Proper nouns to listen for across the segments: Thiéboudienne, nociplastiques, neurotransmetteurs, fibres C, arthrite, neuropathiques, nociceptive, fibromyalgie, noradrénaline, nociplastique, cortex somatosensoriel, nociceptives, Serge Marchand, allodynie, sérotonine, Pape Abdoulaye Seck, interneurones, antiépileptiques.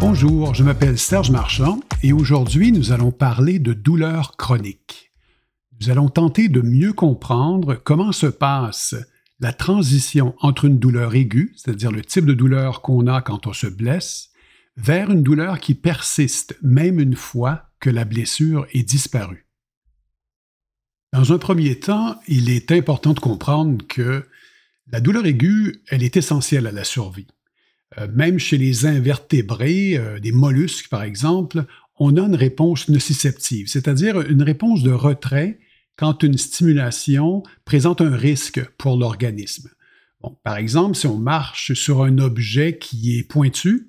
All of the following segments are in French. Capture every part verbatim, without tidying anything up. Bonjour, je m'appelle Serge Marchand et aujourd'hui nous allons parler de douleurs chroniques. Nous allons tenter de mieux comprendre comment se passe la transition entre une douleur aiguë, c'est-à-dire le type de douleur qu'on a quand on se blesse, vers une douleur qui persiste même une fois que la blessure est disparue. Dans un premier temps, il est important de comprendre que la douleur aiguë, elle est essentielle à la survie. Même chez les invertébrés, euh, des mollusques par exemple, on a une réponse nociceptive, c'est-à-dire une réponse de retrait quand une stimulation présente un risque pour l'organisme. Bon, par exemple, si on marche sur un objet qui est pointu,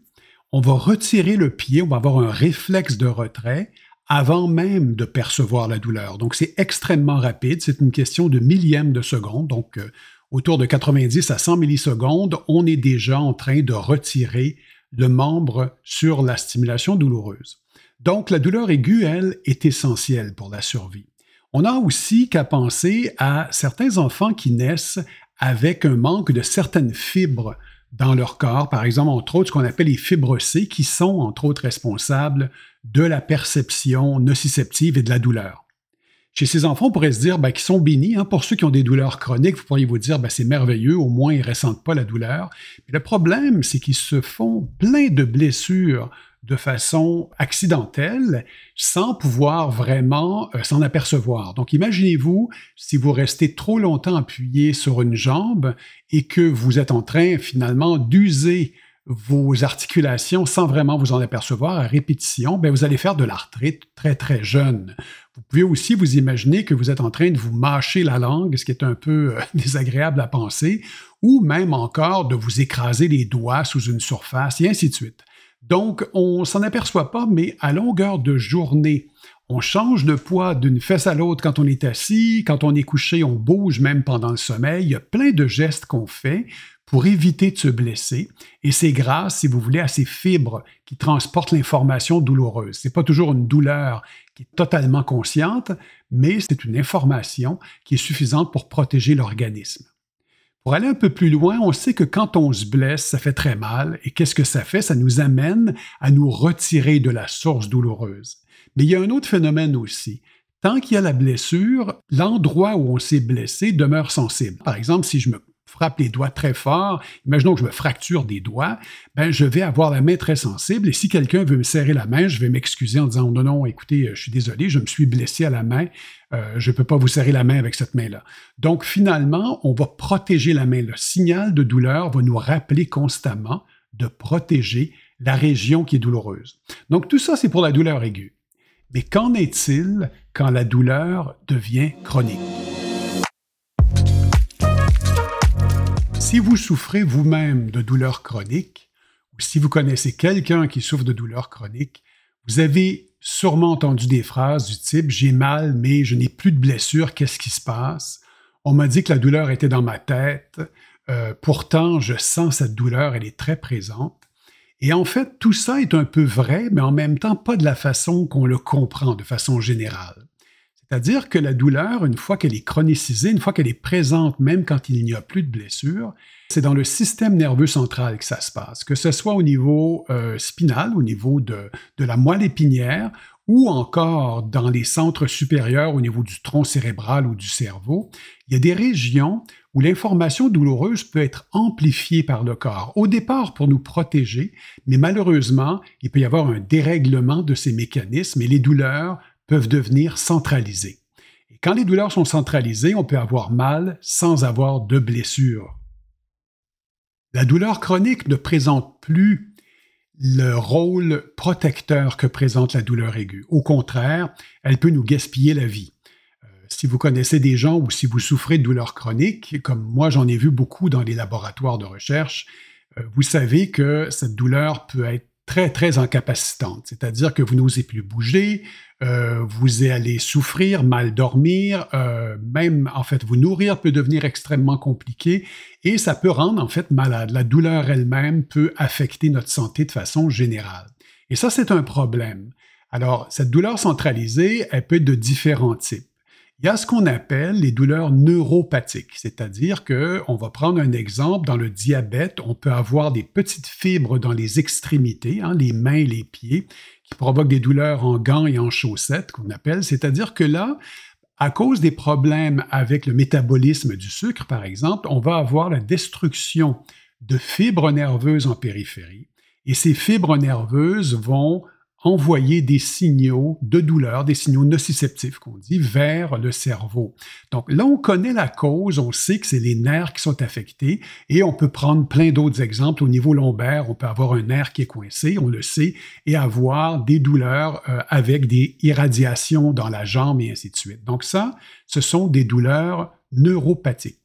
on va retirer le pied, on va avoir un réflexe de retrait avant même de percevoir la douleur. Donc c'est extrêmement rapide, c'est une question de millième de seconde, donc euh, Autour de quatre-vingt-dix à cent millisecondes, on est déjà en train de retirer le membre sur la stimulation douloureuse. Donc, la douleur aiguë, elle, est essentielle pour la survie. On n'a aussi qu'à penser à certains enfants qui naissent avec un manque de certaines fibres dans leur corps, par exemple, entre autres, ce qu'on appelle les fibres C, qui sont, entre autres, responsables de la perception nociceptive et de la douleur. Chez ces enfants, on pourrait se dire ben, qu'ils sont bénis. Hein. Pour ceux qui ont des douleurs chroniques, vous pourriez vous dire ben, « c'est merveilleux, au moins ils ne ressentent pas la douleur ». Mais le problème, c'est qu'ils se font plein de blessures de façon accidentelle sans pouvoir vraiment euh, s'en apercevoir. Donc imaginez-vous si vous restez trop longtemps appuyé sur une jambe et que vous êtes en train finalement d'user vos articulations sans vraiment vous en apercevoir à répétition, bien, vous allez faire de l'arthrite très, très jeune. Vous pouvez aussi vous imaginer que vous êtes en train de vous mâcher la langue, ce qui est un peu euh, désagréable à penser, ou même encore de vous écraser les doigts sous une surface, et ainsi de suite. Donc, on ne s'en aperçoit pas, mais à longueur de journée, on change de poids d'une fesse à l'autre quand on est assis, quand on est couché, on bouge même pendant le sommeil. Il y a plein de gestes qu'on fait pour éviter de se blesser. Et c'est grâce, si vous voulez, à ces fibres qui transportent l'information douloureuse. Ce n'est pas toujours une douleur qui est totalement consciente, mais c'est une information qui est suffisante pour protéger l'organisme. Pour aller un peu plus loin, on sait que quand on se blesse, ça fait très mal. Et qu'est-ce que ça fait? Ça nous amène à nous retirer de la source douloureuse. Mais il y a un autre phénomène aussi. Tant qu'il y a la blessure, l'endroit où on s'est blessé demeure sensible. Par exemple, si je me frappe les doigts très fort, imaginons que je me fracture des doigts, ben je vais avoir la main très sensible et si quelqu'un veut me serrer la main, je vais m'excuser en disant « Non, non, écoutez, je suis désolé, je me suis blessé à la main, euh, je ne peux pas vous serrer la main avec cette main-là. » Donc finalement, on va protéger la main. Le signal de douleur va nous rappeler constamment de protéger la région qui est douloureuse. Donc tout ça, c'est pour la douleur aiguë. Mais qu'en est-il quand la douleur devient chronique? Si vous souffrez vous-même de douleurs chroniques, ou si vous connaissez quelqu'un qui souffre de douleurs chroniques, vous avez sûrement entendu des phrases du type « j'ai mal, mais je n'ai plus de blessure, qu'est-ce qui se passe? » On m'a dit que la douleur était dans ma tête, euh, pourtant je sens cette douleur, elle est très présente. Et en fait, tout ça est un peu vrai, mais en même temps pas de la façon qu'on le comprend de façon générale. C'est-à-dire que la douleur, une fois qu'elle est chronicisée, une fois qu'elle est présente, même quand il n'y a plus de blessure, c'est dans le système nerveux central que ça se passe, que ce soit au niveau euh, spinal, au niveau de, de la moelle épinière, ou encore dans les centres supérieurs, au niveau du tronc cérébral ou du cerveau. Il y a des régions où l'information douloureuse peut être amplifiée par le corps, au départ pour nous protéger, mais malheureusement, il peut y avoir un dérèglement de ces mécanismes et les douleurs peuvent devenir centralisées. Et quand les douleurs sont centralisées, on peut avoir mal sans avoir de blessure. La douleur chronique ne présente plus le rôle protecteur que présente la douleur aiguë. Au contraire, elle peut nous gaspiller la vie. Euh, si vous connaissez des gens ou si vous souffrez de douleurs chroniques, comme moi j'en ai vu beaucoup dans les laboratoires de recherche, euh, vous savez que cette douleur peut être très, très incapacitante, c'est-à-dire que vous n'osez plus bouger, euh, vous allez souffrir, mal dormir, euh, même, en fait, vous nourrir peut devenir extrêmement compliqué et ça peut rendre, en fait, malade. La douleur elle-même peut affecter notre santé de façon générale. Et ça, c'est un problème. Alors, cette douleur centralisée, elle peut être de différents types. Il y a ce qu'on appelle les douleurs neuropathiques, c'est-à-dire qu'on va prendre un exemple, dans le diabète, on peut avoir des petites fibres dans les extrémités, hein, les mains, les pieds, qui provoquent des douleurs en gants et en chaussettes, qu'on appelle, c'est-à-dire que là, à cause des problèmes avec le métabolisme du sucre, par exemple, on va avoir la destruction de fibres nerveuses en périphérie, et ces fibres nerveuses vont envoyer des signaux de douleur, des signaux nociceptifs qu'on dit, vers le cerveau. Donc là, on connaît la cause, on sait que c'est les nerfs qui sont affectés et on peut prendre plein d'autres exemples. Au niveau lombaire, on peut avoir un nerf qui est coincé, on le sait, et avoir des douleurs euh, avec des irradiations dans la jambe et ainsi de suite. Donc ça, ce sont des douleurs neuropathiques.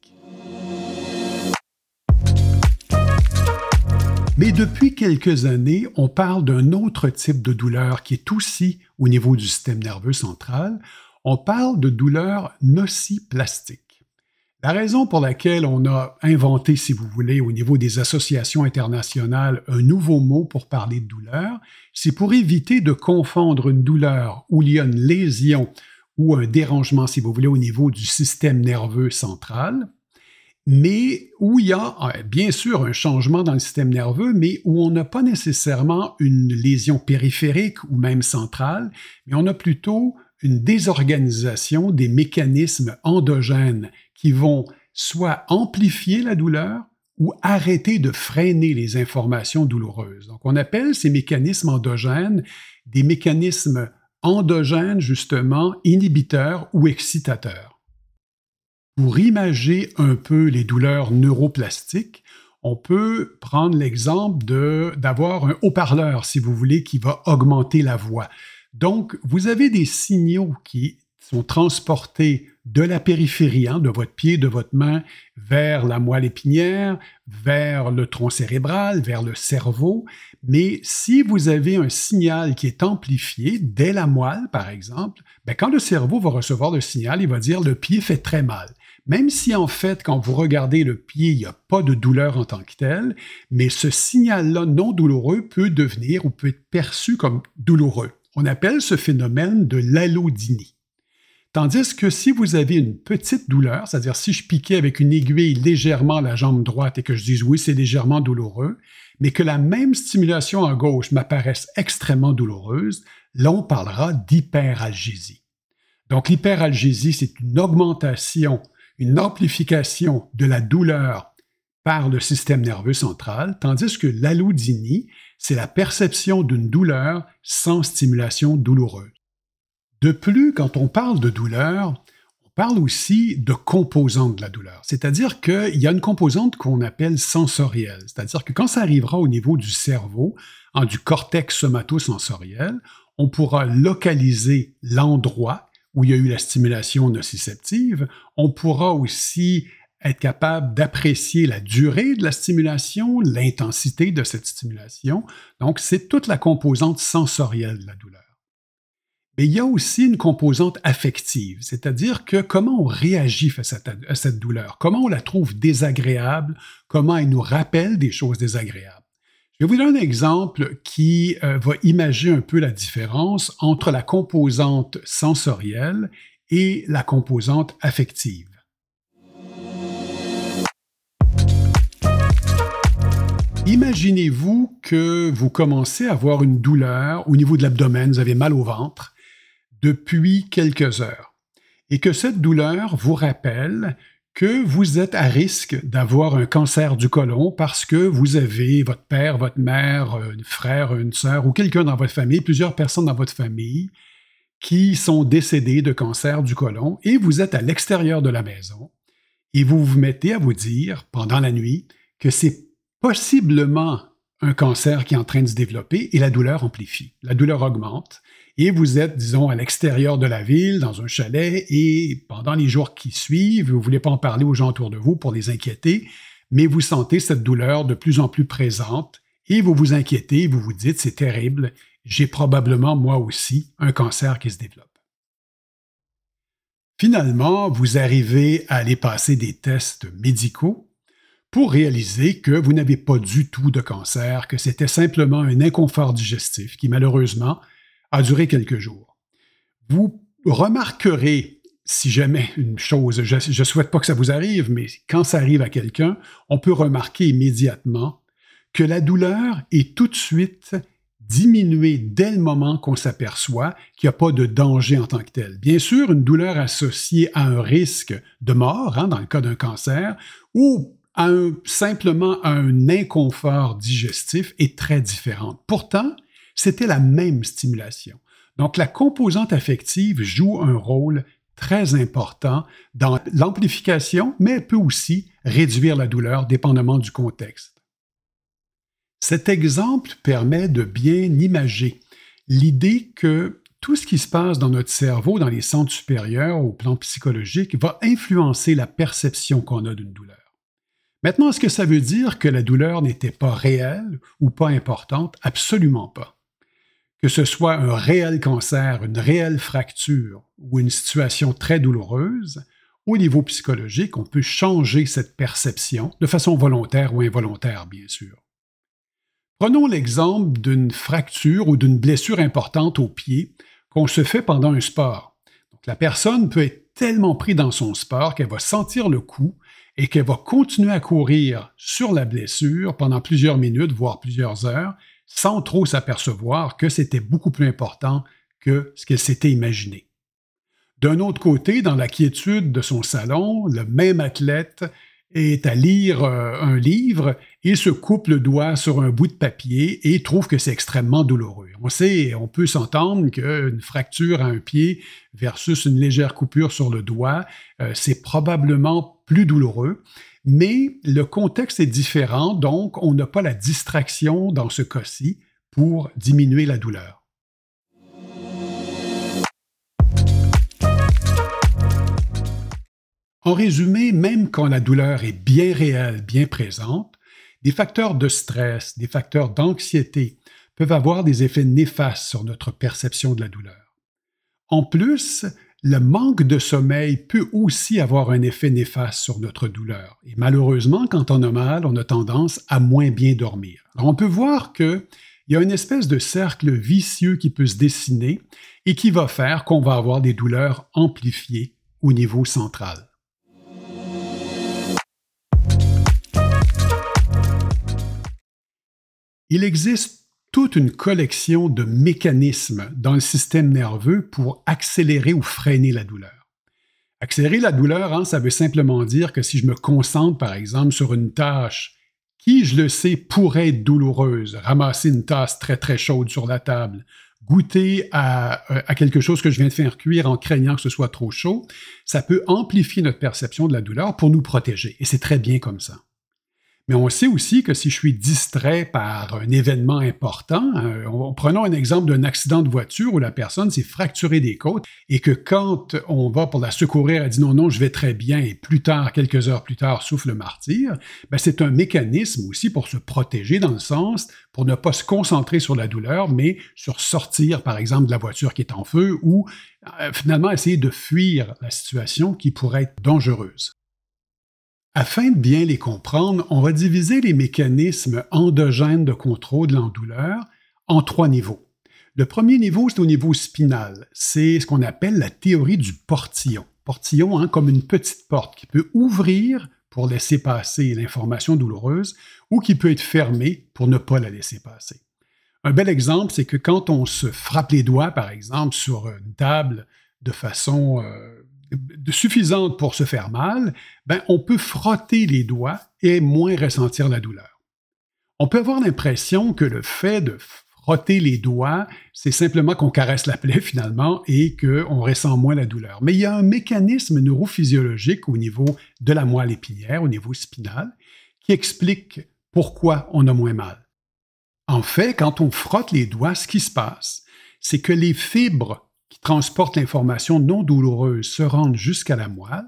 Mais depuis quelques années, on parle d'un autre type de douleur qui est aussi au niveau du système nerveux central. On parle de douleurs nociplastiques. La raison pour laquelle on a inventé, si vous voulez, au niveau des associations internationales, un nouveau mot pour parler de douleur, c'est pour éviter de confondre une douleur où il y a une lésion ou un dérangement, si vous voulez, au niveau du système nerveux central, mais où il y a bien sûr un changement dans le système nerveux, mais où on n'a pas nécessairement une lésion périphérique ou même centrale, mais on a plutôt une désorganisation des mécanismes endogènes qui vont soit amplifier la douleur ou arrêter de freiner les informations douloureuses. Donc on appelle ces mécanismes endogènes des mécanismes endogènes, justement, inhibiteurs ou excitateurs. Pour imager un peu les douleurs neuroplastiques, on peut prendre l'exemple de, d'avoir un haut-parleur, si vous voulez, qui va augmenter la voix. Donc, vous avez des signaux qui sont transportés de la périphérie, hein, de votre pied, de votre main, vers la moelle épinière, vers le tronc cérébral, vers le cerveau. Mais si vous avez un signal qui est amplifié, dès la moelle, par exemple, ben quand le cerveau va recevoir le signal, il va dire « le pied fait très mal ». Même si, en fait, quand vous regardez le pied, il n'y a pas de douleur en tant que telle, mais ce signal-là non douloureux peut devenir ou peut être perçu comme douloureux. On appelle ce phénomène de l'allodynie. Tandis que si vous avez une petite douleur, c'est-à-dire si je piquais avec une aiguille légèrement la jambe droite et que je dise « oui, c'est légèrement douloureux », mais que la même stimulation à gauche m'apparaisse extrêmement douloureuse, là, on parlera d'hyperalgésie. Donc, l'hyperalgésie, c'est une augmentation, une amplification de la douleur par le système nerveux central, tandis que l'allodynie, c'est la perception d'une douleur sans stimulation douloureuse. De plus, quand on parle de douleur, on parle aussi de composante de la douleur, c'est-à-dire qu'il y a une composante qu'on appelle sensorielle, c'est-à-dire que quand ça arrivera au niveau du cerveau, hein, du cortex somatosensoriel, on pourra localiser l'endroit où il y a eu la stimulation nociceptive, on pourra aussi être capable d'apprécier la durée de la stimulation, l'intensité de cette stimulation. Donc, c'est toute la composante sensorielle de la douleur. Mais il y a aussi une composante affective, c'est-à-dire que comment on réagit face à, ta, à cette douleur, comment on la trouve désagréable, comment elle nous rappelle des choses désagréables. Je vais vous donner un exemple qui euh, va imager un peu la différence entre la composante sensorielle et la composante affective. Imaginez-vous que vous commencez à avoir une douleur au niveau de l'abdomen, vous avez mal au ventre, depuis quelques heures, et que cette douleur vous rappelle que vous êtes à risque d'avoir un cancer du côlon parce que vous avez votre père, votre mère, un frère, une sœur ou quelqu'un dans votre famille, plusieurs personnes dans votre famille qui sont décédées de cancer du côlon et vous êtes à l'extérieur de la maison et vous vous mettez à vous dire pendant la nuit que c'est possiblement un cancer qui est en train de se développer et la douleur amplifie, la douleur augmente. Et vous êtes, disons, à l'extérieur de la ville, dans un chalet, et pendant les jours qui suivent, vous ne voulez pas en parler aux gens autour de vous pour les inquiéter, mais vous sentez cette douleur de plus en plus présente, et vous vous inquiétez, vous vous dites « c'est terrible, j'ai probablement, moi aussi, un cancer qui se développe ». Finalement, vous arrivez à aller passer des tests médicaux pour réaliser que vous n'avez pas du tout de cancer, que c'était simplement un inconfort digestif qui, malheureusement, a duré quelques jours. Vous remarquerez si jamais une chose, je ne souhaite pas que ça vous arrive, mais quand ça arrive à quelqu'un, on peut remarquer immédiatement que la douleur est tout de suite diminuée dès le moment qu'on s'aperçoit qu'il n'y a pas de danger en tant que tel. Bien sûr, une douleur associée à un risque de mort, hein, dans le cas d'un cancer, ou à un, simplement à un inconfort digestif est très différente. Pourtant, c'était la même stimulation. Donc, la composante affective joue un rôle très important dans l'amplification, mais elle peut aussi réduire la douleur, dépendamment du contexte. Cet exemple permet de bien imager l'idée que tout ce qui se passe dans notre cerveau, dans les centres supérieurs, au plan psychologique, va influencer la perception qu'on a d'une douleur. Maintenant, est-ce que ça veut dire que la douleur n'était pas réelle ou pas importante? Absolument pas. Que ce soit un réel cancer, une réelle fracture ou une situation très douloureuse, au niveau psychologique, on peut changer cette perception de façon volontaire ou involontaire, bien sûr. Prenons l'exemple d'une fracture ou d'une blessure importante au pied qu'on se fait pendant un sport. Donc, la personne peut être tellement prise dans son sport qu'elle va sentir le coup et qu'elle va continuer à courir sur la blessure pendant plusieurs minutes, voire plusieurs heures, sans trop s'apercevoir que c'était beaucoup plus important que ce qu'elle s'était imaginé. D'un autre côté, dans la quiétude de son salon, le même athlète est à lire un livre et se coupe le doigt sur un bout de papier et trouve que c'est extrêmement douloureux. On sait, on peut s'entendre qu'une fracture à un pied versus une légère coupure sur le doigt, c'est probablement plus douloureux, mais le contexte est différent, donc on n'a pas la distraction dans ce cas-ci pour diminuer la douleur. En résumé, même quand la douleur est bien réelle, bien présente, des facteurs de stress, des facteurs d'anxiété peuvent avoir des effets néfastes sur notre perception de la douleur. En plus, le manque de sommeil peut aussi avoir un effet néfaste sur notre douleur. Et malheureusement, quand on a mal, on a tendance à moins bien dormir. Alors on peut voir qu'il y a une espèce de cercle vicieux qui peut se dessiner et qui va faire qu'on va avoir des douleurs amplifiées au niveau central. Il existe toute une collection de mécanismes dans le système nerveux pour accélérer ou freiner la douleur. Accélérer la douleur, hein, ça veut simplement dire que si je me concentre, par exemple, sur une tâche qui, je le sais, pourrait être douloureuse, ramasser une tasse très très chaude sur la table, goûter à, à quelque chose que je viens de faire cuire en craignant que ce soit trop chaud, ça peut amplifier notre perception de la douleur pour nous protéger. Et c'est très bien comme ça. Mais on sait aussi que si je suis distrait par un événement important, hein, prenons un exemple d'un accident de voiture où la personne s'est fracturée des côtes et que quand on va pour la secourir, elle dit « non, non, je vais très bien » et plus tard, quelques heures plus tard, souffle le martyr, ben c'est un mécanisme aussi pour se protéger dans le sens, pour ne pas se concentrer sur la douleur, mais sur sortir, par exemple, de la voiture qui est en feu ou euh, finalement essayer de fuir la situation qui pourrait être dangereuse. Afin de bien les comprendre, on va diviser les mécanismes endogènes de contrôle de la douleur en trois niveaux. Le premier niveau, c'est au niveau spinal. C'est ce qu'on appelle la théorie du portillon. Portillon, hein, comme une petite porte qui peut ouvrir pour laisser passer l'information douloureuse ou qui peut être fermée pour ne pas la laisser passer. Un bel exemple, c'est que quand on se frappe les doigts, par exemple, sur une table de façon euh, suffisante pour se faire mal, ben on peut frotter les doigts et moins ressentir la douleur. On peut avoir l'impression que le fait de frotter les doigts, c'est simplement qu'on caresse la plaie finalement et qu'on ressent moins la douleur. Mais il y a un mécanisme neurophysiologique au niveau de la moelle épinière, au niveau spinal, qui explique pourquoi on a moins mal. En fait, quand on frotte les doigts, ce qui se passe, c'est que les fibres qui transportent l'information non douloureuse se rendent jusqu'à la moelle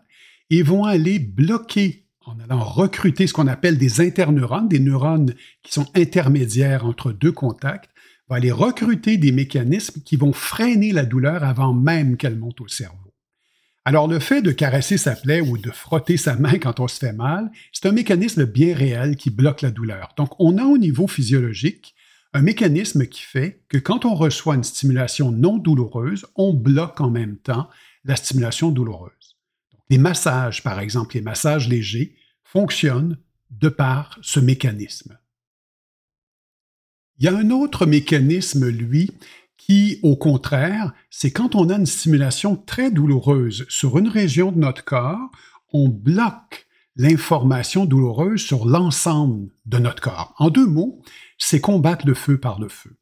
et vont aller bloquer en allant recruter ce qu'on appelle des interneurones, des neurones qui sont intermédiaires entre deux contacts, va aller recruter des mécanismes qui vont freiner la douleur avant même qu'elle monte au cerveau. Alors le fait de caresser sa plaie ou de frotter sa main quand on se fait mal, c'est un mécanisme bien réel qui bloque la douleur. Donc on a au niveau physiologique un mécanisme qui fait que quand on reçoit une stimulation non douloureuse, on bloque en même temps la stimulation douloureuse. Les massages, par exemple, les massages légers, fonctionnent de par ce mécanisme. Il y a un autre mécanisme, lui, qui, au contraire, c'est quand on a une stimulation très douloureuse sur une région de notre corps, on bloque l'information douloureuse sur l'ensemble de notre corps. En deux mots, c'est combattre le feu par le feu.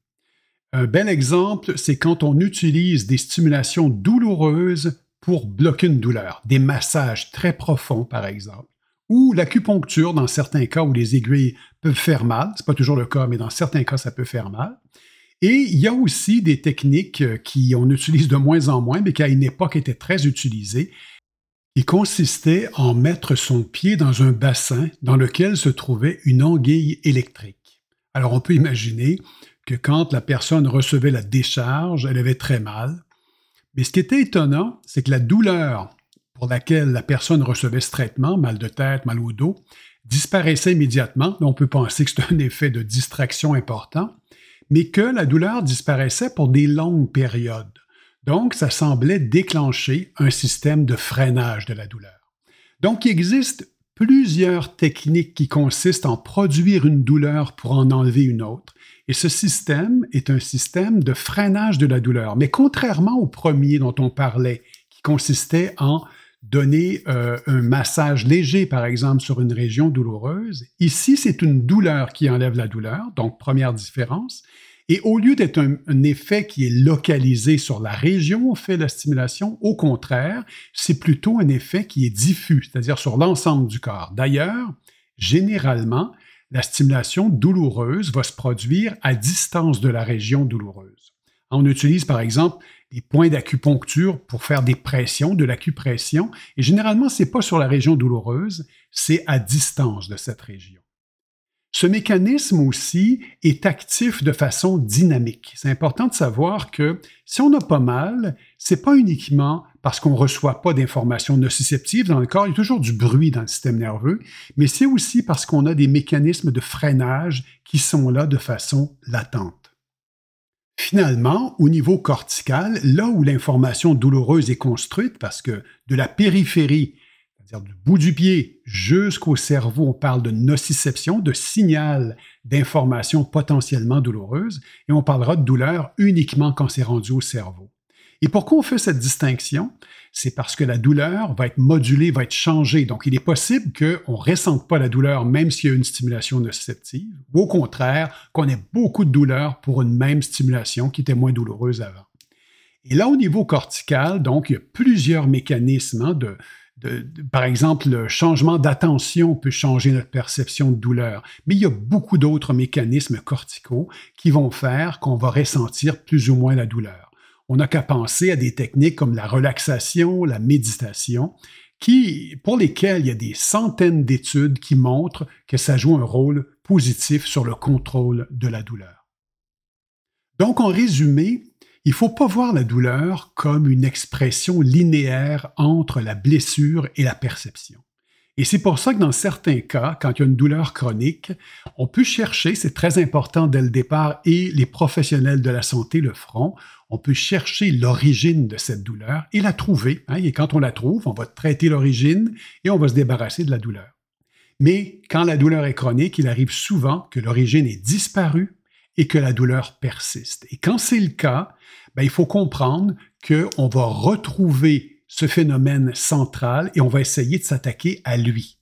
Un bel exemple, c'est quand on utilise des stimulations douloureuses pour bloquer une douleur, des massages très profonds, par exemple, ou l'acupuncture, dans certains cas où les aiguilles peuvent faire mal. Ce n'est pas toujours le cas, mais dans certains cas, ça peut faire mal. Et il y a aussi des techniques qu'on utilise de moins en moins, mais qui à une époque étaient très utilisées, qui consistaient en mettre son pied dans un bassin dans lequel se trouvait une anguille électrique. Alors, on peut imaginer que quand la personne recevait la décharge, elle avait très mal. Mais ce qui était étonnant, c'est que la douleur pour laquelle la personne recevait ce traitement, mal de tête, mal au dos, disparaissait immédiatement. On peut penser que c'est un effet de distraction important, mais que la douleur disparaissait pour des longues périodes. Donc, ça semblait déclencher un système de freinage de la douleur. Donc, il existe plusieurs techniques qui consistent en produire une douleur pour en enlever une autre. Et ce système est un système de freinage de la douleur. Mais contrairement au premier dont on parlait, qui consistait en donner euh, un massage léger, par exemple, sur une région douloureuse, ici, c'est une douleur qui enlève la douleur, donc première différence. Et au lieu d'être un, un effet qui est localisé sur la région où on fait la stimulation, au contraire, c'est plutôt un effet qui est diffus, c'est-à-dire sur l'ensemble du corps. D'ailleurs, généralement, la stimulation douloureuse va se produire à distance de la région douloureuse. On utilise par exemple des points d'acupuncture pour faire des pressions, de l'acupression, et généralement, ce n'est pas sur la région douloureuse, c'est à distance de cette région. Ce mécanisme aussi est actif de façon dynamique. C'est important de savoir que si on a pas mal, ce n'est pas uniquement parce qu'on ne reçoit pas d'informations nociceptives dans le corps, il y a toujours du bruit dans le système nerveux, mais c'est aussi parce qu'on a des mécanismes de freinage qui sont là de façon latente. Finalement, au niveau cortical, là où l'information douloureuse est construite, parce que de la périphérie, c'est-à-dire du bout du pied jusqu'au cerveau, on parle de nociception, de signal d'information potentiellement douloureuse, et on parlera de douleur uniquement quand c'est rendu au cerveau. Et pourquoi on fait cette distinction? C'est parce que la douleur va être modulée, va être changée. Donc, il est possible qu'on ne ressente pas la douleur même s'il y a une stimulation nociceptive, ou au contraire, qu'on ait beaucoup de douleur pour une même stimulation qui était moins douloureuse avant. Et là, au niveau cortical, donc, il y a plusieurs mécanismes hein, de... De, de, par exemple, le changement d'attention peut changer notre perception de douleur, mais il y a beaucoup d'autres mécanismes corticaux qui vont faire qu'on va ressentir plus ou moins la douleur. On n'a qu'à penser à des techniques comme la relaxation, la méditation, qui, pour lesquelles il y a des centaines d'études qui montrent que ça joue un rôle positif sur le contrôle de la douleur. Donc, en résumé, il ne faut pas voir la douleur comme une expression linéaire entre la blessure et la perception. Et c'est pour ça que dans certains cas, quand il y a une douleur chronique, on peut chercher, c'est très important dès le départ, et les professionnels de la santé le feront, on peut chercher l'origine de cette douleur et la trouver. Hein, et quand on la trouve, on va traiter l'origine et on va se débarrasser de la douleur. Mais quand la douleur est chronique, il arrive souvent que l'origine est disparue et que la douleur persiste. Et quand c'est le cas, bien, il faut comprendre qu'on va retrouver ce phénomène central et on va essayer de s'attaquer à lui.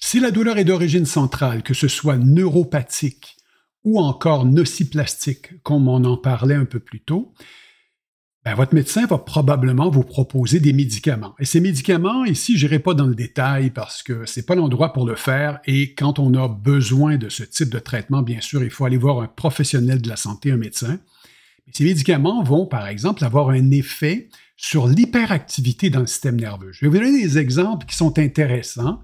Si la douleur est d'origine centrale, que ce soit neuropathique ou encore nociplastique, comme on en parlait un peu plus tôt, bien, votre médecin va probablement vous proposer des médicaments. Et ces médicaments, ici, je n'irai pas dans le détail parce que ce n'est pas l'endroit pour le faire. Et quand on a besoin de ce type de traitement, bien sûr, il faut aller voir un professionnel de la santé, un médecin. Ces médicaments vont, par exemple, avoir un effet sur l'hyperactivité dans le système nerveux. Je vais vous donner des exemples qui sont intéressants.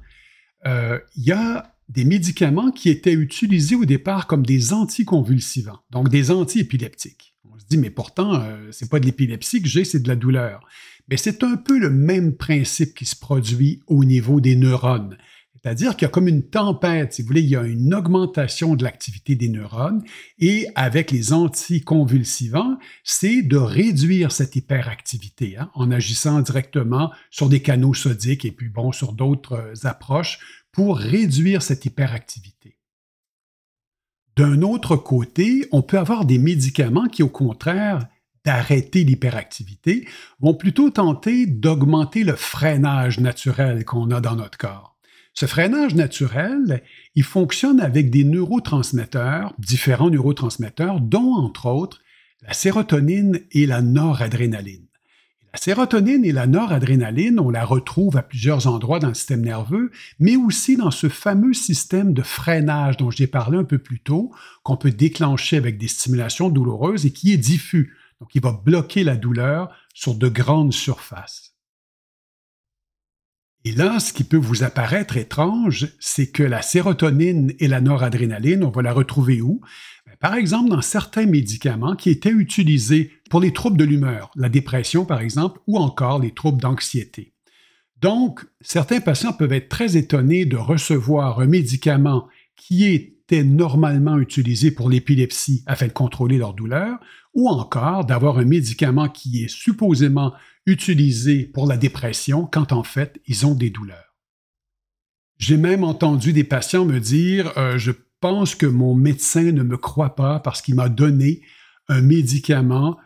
Euh, il y a des médicaments qui étaient utilisés au départ comme des anticonvulsivants, donc des antiépileptiques. On se dit, mais pourtant, euh, ce n'est pas de l'épilepsie que j'ai, c'est de la douleur. Mais c'est un peu le même principe qui se produit au niveau des neurones. C'est-à-dire qu'il y a comme une tempête, si vous voulez, il y a une augmentation de l'activité des neurones et avec les anticonvulsivants, c'est de réduire cette hyperactivité hein, en agissant directement sur des canaux sodiques et puis bon, sur d'autres approches pour réduire cette hyperactivité. D'un autre côté, on peut avoir des médicaments qui, au contraire, d'arrêter l'hyperactivité, vont plutôt tenter d'augmenter le freinage naturel qu'on a dans notre corps. Ce freinage naturel, il fonctionne avec des neurotransmetteurs, différents neurotransmetteurs, dont entre autres la sérotonine et la noradrénaline. La sérotonine et la noradrénaline, on la retrouve à plusieurs endroits dans le système nerveux, mais aussi dans ce fameux système de freinage dont j'ai parlé un peu plus tôt, qu'on peut déclencher avec des stimulations douloureuses et qui est diffus. Donc, il va bloquer la douleur sur de grandes surfaces. Et là, ce qui peut vous apparaître étrange, c'est que la sérotonine et la noradrénaline, on va la retrouver où? Par exemple, dans certains médicaments qui étaient utilisés pour les troubles de l'humeur, la dépression par exemple, ou encore les troubles d'anxiété. Donc, certains patients peuvent être très étonnés de recevoir un médicament qui était normalement utilisé pour l'épilepsie afin de contrôler leur douleur, ou encore d'avoir un médicament qui est supposément utilisé pour la dépression quand en fait, ils ont des douleurs. J'ai même entendu des patients me dire euh, « je pense que mon médecin ne me croit pas parce qu'il m'a donné un médicament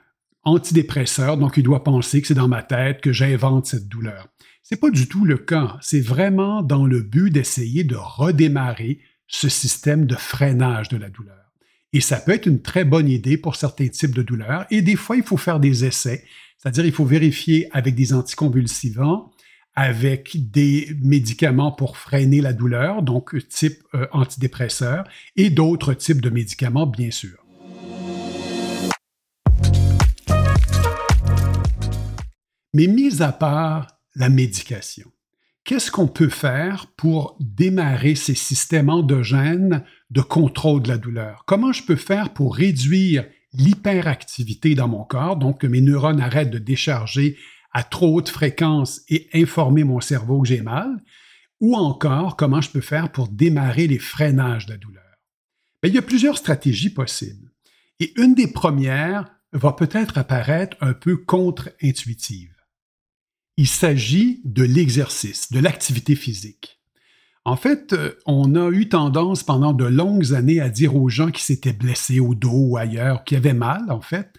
antidépresseur, donc il doit penser que c'est dans ma tête que j'invente cette douleur ». Ce n'est pas du tout le cas, c'est vraiment dans le but d'essayer de redémarrer ce système de freinage de la douleur. Et ça peut être une très bonne idée pour certains types de douleurs. Et des fois, il faut faire des essais, c'est-à-dire il faut vérifier avec des anticonvulsivants, avec des médicaments pour freiner la douleur, donc type euh, antidépresseur, et d'autres types de médicaments, bien sûr. Mais mis à part la médication, qu'est-ce qu'on peut faire pour démarrer ces systèmes endogènes de contrôle de la douleur? Comment je peux faire pour réduire l'hyperactivité dans mon corps, donc que mes neurones arrêtent de décharger à trop haute fréquence et informer mon cerveau que j'ai mal? Ou encore, comment je peux faire pour démarrer les freinages de la douleur? Bien, il y a plusieurs stratégies possibles. Et une des premières va peut-être apparaître un peu contre-intuitive. Il s'agit de l'exercice, de l'activité physique. En fait, on a eu tendance pendant de longues années à dire aux gens qui s'étaient blessés au dos ou ailleurs, qui avaient mal, en fait,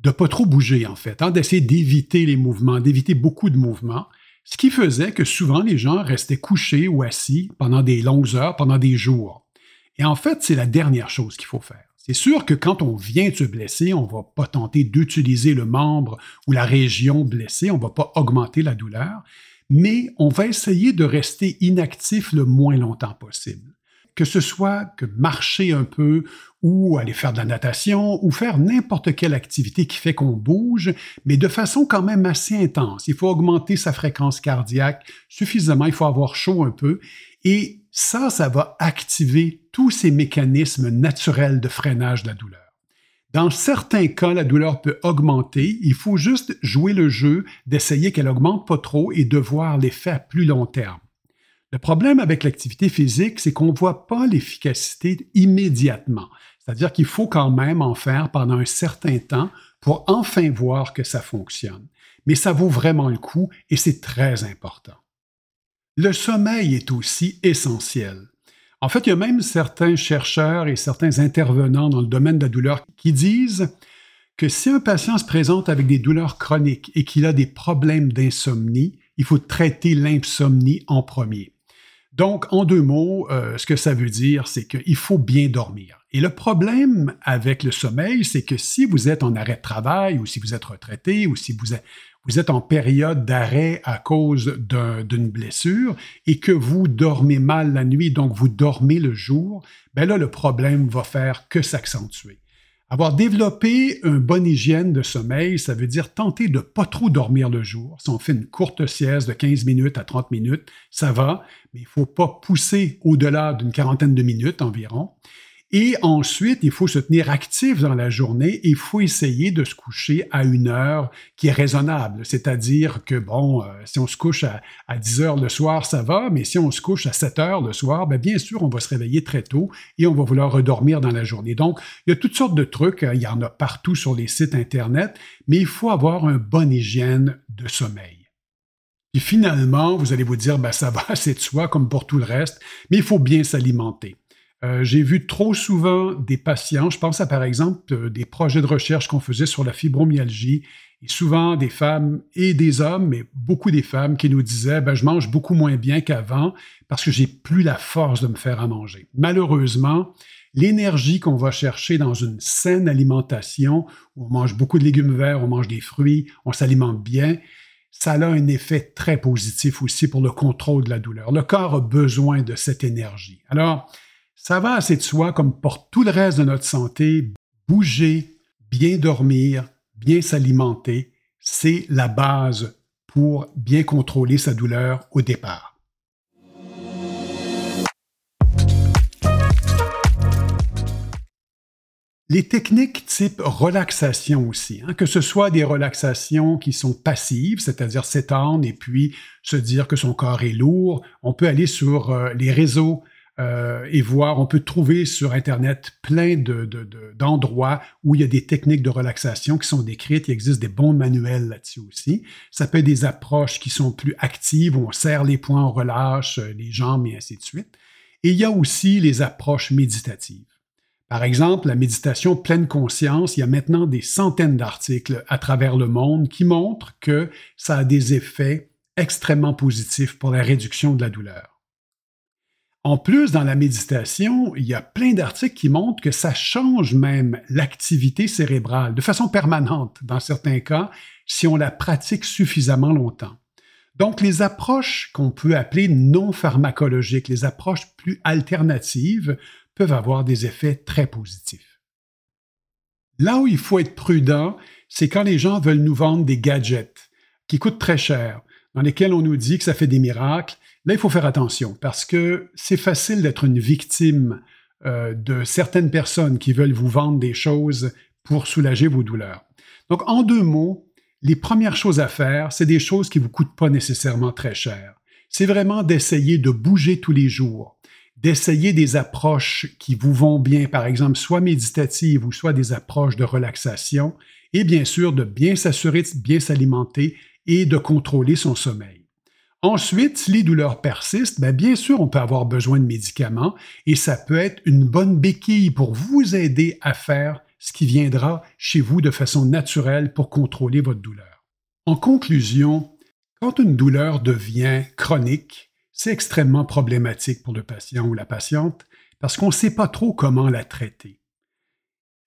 de ne pas trop bouger, en fait, hein, d'essayer d'éviter les mouvements, d'éviter beaucoup de mouvements, ce qui faisait que souvent les gens restaient couchés ou assis pendant des longues heures, pendant des jours. Et en fait, c'est la dernière chose qu'il faut faire. C'est sûr que quand on vient de se blesser, on ne va pas tenter d'utiliser le membre ou la région blessée, on ne va pas augmenter la douleur, mais on va essayer de rester inactif le moins longtemps possible. Que ce soit que marcher un peu ou aller faire de la natation ou faire n'importe quelle activité qui fait qu'on bouge, mais de façon quand même assez intense. Il faut augmenter sa fréquence cardiaque suffisamment, il faut avoir chaud un peu et ça, ça va activer tous ces mécanismes naturels de freinage de la douleur. Dans certains cas, la douleur peut augmenter. Il faut juste jouer le jeu, d'essayer qu'elle n'augmente pas trop et de voir l'effet à plus long terme. Le problème avec l'activité physique, c'est qu'on ne voit pas l'efficacité immédiatement. C'est-à-dire qu'il faut quand même en faire pendant un certain temps pour enfin voir que ça fonctionne. Mais ça vaut vraiment le coup et c'est très important. Le sommeil est aussi essentiel. En fait, il y a même certains chercheurs et certains intervenants dans le domaine de la douleur qui disent que si un patient se présente avec des douleurs chroniques et qu'il a des problèmes d'insomnie, il faut traiter l'insomnie en premier. Donc, en deux mots, euh, ce que ça veut dire, c'est qu'il faut bien dormir. Et le problème avec le sommeil, c'est que si vous êtes en arrêt de travail ou si vous êtes retraité ou si vous êtes... vous êtes en période d'arrêt à cause d'un, d'une blessure et que vous dormez mal la nuit, donc vous dormez le jour, bien là, le problème va faire que s'accentuer. Avoir développé une bonne hygiène de sommeil, ça veut dire tenter de ne pas trop dormir le jour. Si on fait une courte sieste de quinze minutes à trente minutes, ça va, mais il ne faut pas pousser au-delà d'une quarantaine de minutes environ. Et ensuite, il faut se tenir actif dans la journée et il faut essayer de se coucher à une heure qui est raisonnable. C'est-à-dire que, bon, euh, si on se couche à, à dix heures le soir, ça va, mais si on se couche à sept heures le soir, bien, bien sûr, on va se réveiller très tôt et on va vouloir redormir dans la journée. Donc, il y a toutes sortes de trucs, hein, il y en a partout sur les sites Internet, mais il faut avoir une bonne hygiène de sommeil. Puis finalement, vous allez vous dire, ben, ça va, c'est de soi comme pour tout le reste, mais il faut bien s'alimenter. Euh, j'ai vu trop souvent des patients, je pense à par exemple euh, des projets de recherche qu'on faisait sur la fibromyalgie, et souvent des femmes et des hommes, mais beaucoup des femmes qui nous disaient ben, « je mange beaucoup moins bien qu'avant parce que j'ai plus la force de me faire à manger ». Malheureusement, l'énergie qu'on va chercher dans une saine alimentation, où on mange beaucoup de légumes verts, on mange des fruits, on s'alimente bien, ça a un effet très positif aussi pour le contrôle de la douleur. Le corps a besoin de cette énergie. Alors, ça va assez de soi, comme pour tout le reste de notre santé, bouger, bien dormir, bien s'alimenter, c'est la base pour bien contrôler sa douleur au départ. Les techniques type relaxation aussi, hein, que ce soit des relaxations qui sont passives, c'est-à-dire s'étendre et puis se dire que son corps est lourd, on peut aller sur euh, les réseaux Euh, et voir, on peut trouver sur Internet plein de, de, de, d'endroits où il y a des techniques de relaxation qui sont décrites. Il existe des bons manuels là-dessus aussi. Ça peut être des approches qui sont plus actives, où on serre les poings, on relâche les jambes et ainsi de suite. Et il y a aussi les approches méditatives. Par exemple, la méditation pleine conscience, il y a maintenant des centaines d'articles à travers le monde qui montrent que ça a des effets extrêmement positifs pour la réduction de la douleur. En plus, dans la méditation, il y a plein d'articles qui montrent que ça change même l'activité cérébrale de façon permanente, dans certains cas, si on la pratique suffisamment longtemps. Donc, les approches qu'on peut appeler non pharmacologiques, les approches plus alternatives, peuvent avoir des effets très positifs. Là où il faut être prudent, c'est quand les gens veulent nous vendre des gadgets qui coûtent très cher, dans lesquels on nous dit que ça fait des miracles. Là, il faut faire attention parce que c'est facile d'être une victime euh, de certaines personnes qui veulent vous vendre des choses pour soulager vos douleurs. Donc, en deux mots, les premières choses à faire, c'est des choses qui ne vous coûtent pas nécessairement très cher. C'est vraiment d'essayer de bouger tous les jours, d'essayer des approches qui vous vont bien, par exemple, soit méditatives ou soit des approches de relaxation, et bien sûr, de bien s'assurer de bien s'alimenter et de contrôler son sommeil. Ensuite, si les douleurs persistent, bien, bien sûr, on peut avoir besoin de médicaments et ça peut être une bonne béquille pour vous aider à faire ce qui viendra chez vous de façon naturelle pour contrôler votre douleur. En conclusion, quand une douleur devient chronique, c'est extrêmement problématique pour le patient ou la patiente parce qu'on ne sait pas trop comment la traiter.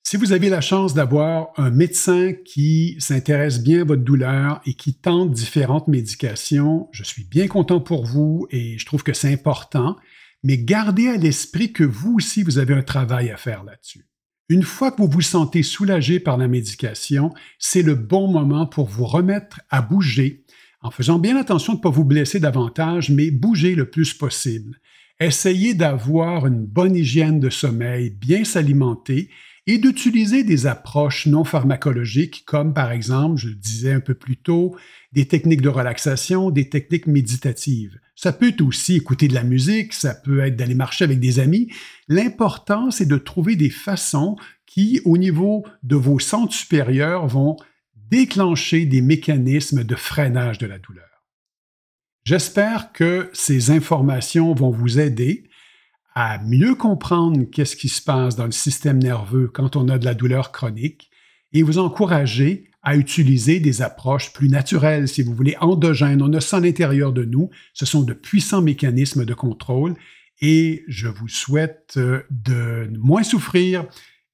Si vous avez la chance d'avoir un médecin qui s'intéresse bien à votre douleur et qui tente différentes médications, je suis bien content pour vous et je trouve que c'est important, mais gardez à l'esprit que vous aussi, vous avez un travail à faire là-dessus. Une fois que vous vous sentez soulagé par la médication, c'est le bon moment pour vous remettre à bouger, en faisant bien attention de ne pas vous blesser davantage, mais bougez le plus possible. Essayez d'avoir une bonne hygiène de sommeil, bien s'alimenter, et d'utiliser des approches non pharmacologiques comme, par exemple, je le disais un peu plus tôt, des techniques de relaxation, des techniques méditatives. Ça peut être aussi écouter de la musique, ça peut être d'aller marcher avec des amis. L'important, c'est de trouver des façons qui, au niveau de vos centres supérieurs, vont déclencher des mécanismes de freinage de la douleur. J'espère que ces informations vont vous aider à mieux comprendre qu'est-ce qui se passe dans le système nerveux quand on a de la douleur chronique et vous encourager à utiliser des approches plus naturelles, si vous voulez, endogènes. On a ça à l'intérieur de nous. Ce sont de puissants mécanismes de contrôle et je vous souhaite de moins souffrir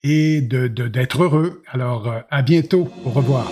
et de, de, d'être heureux. Alors, à bientôt. Au revoir.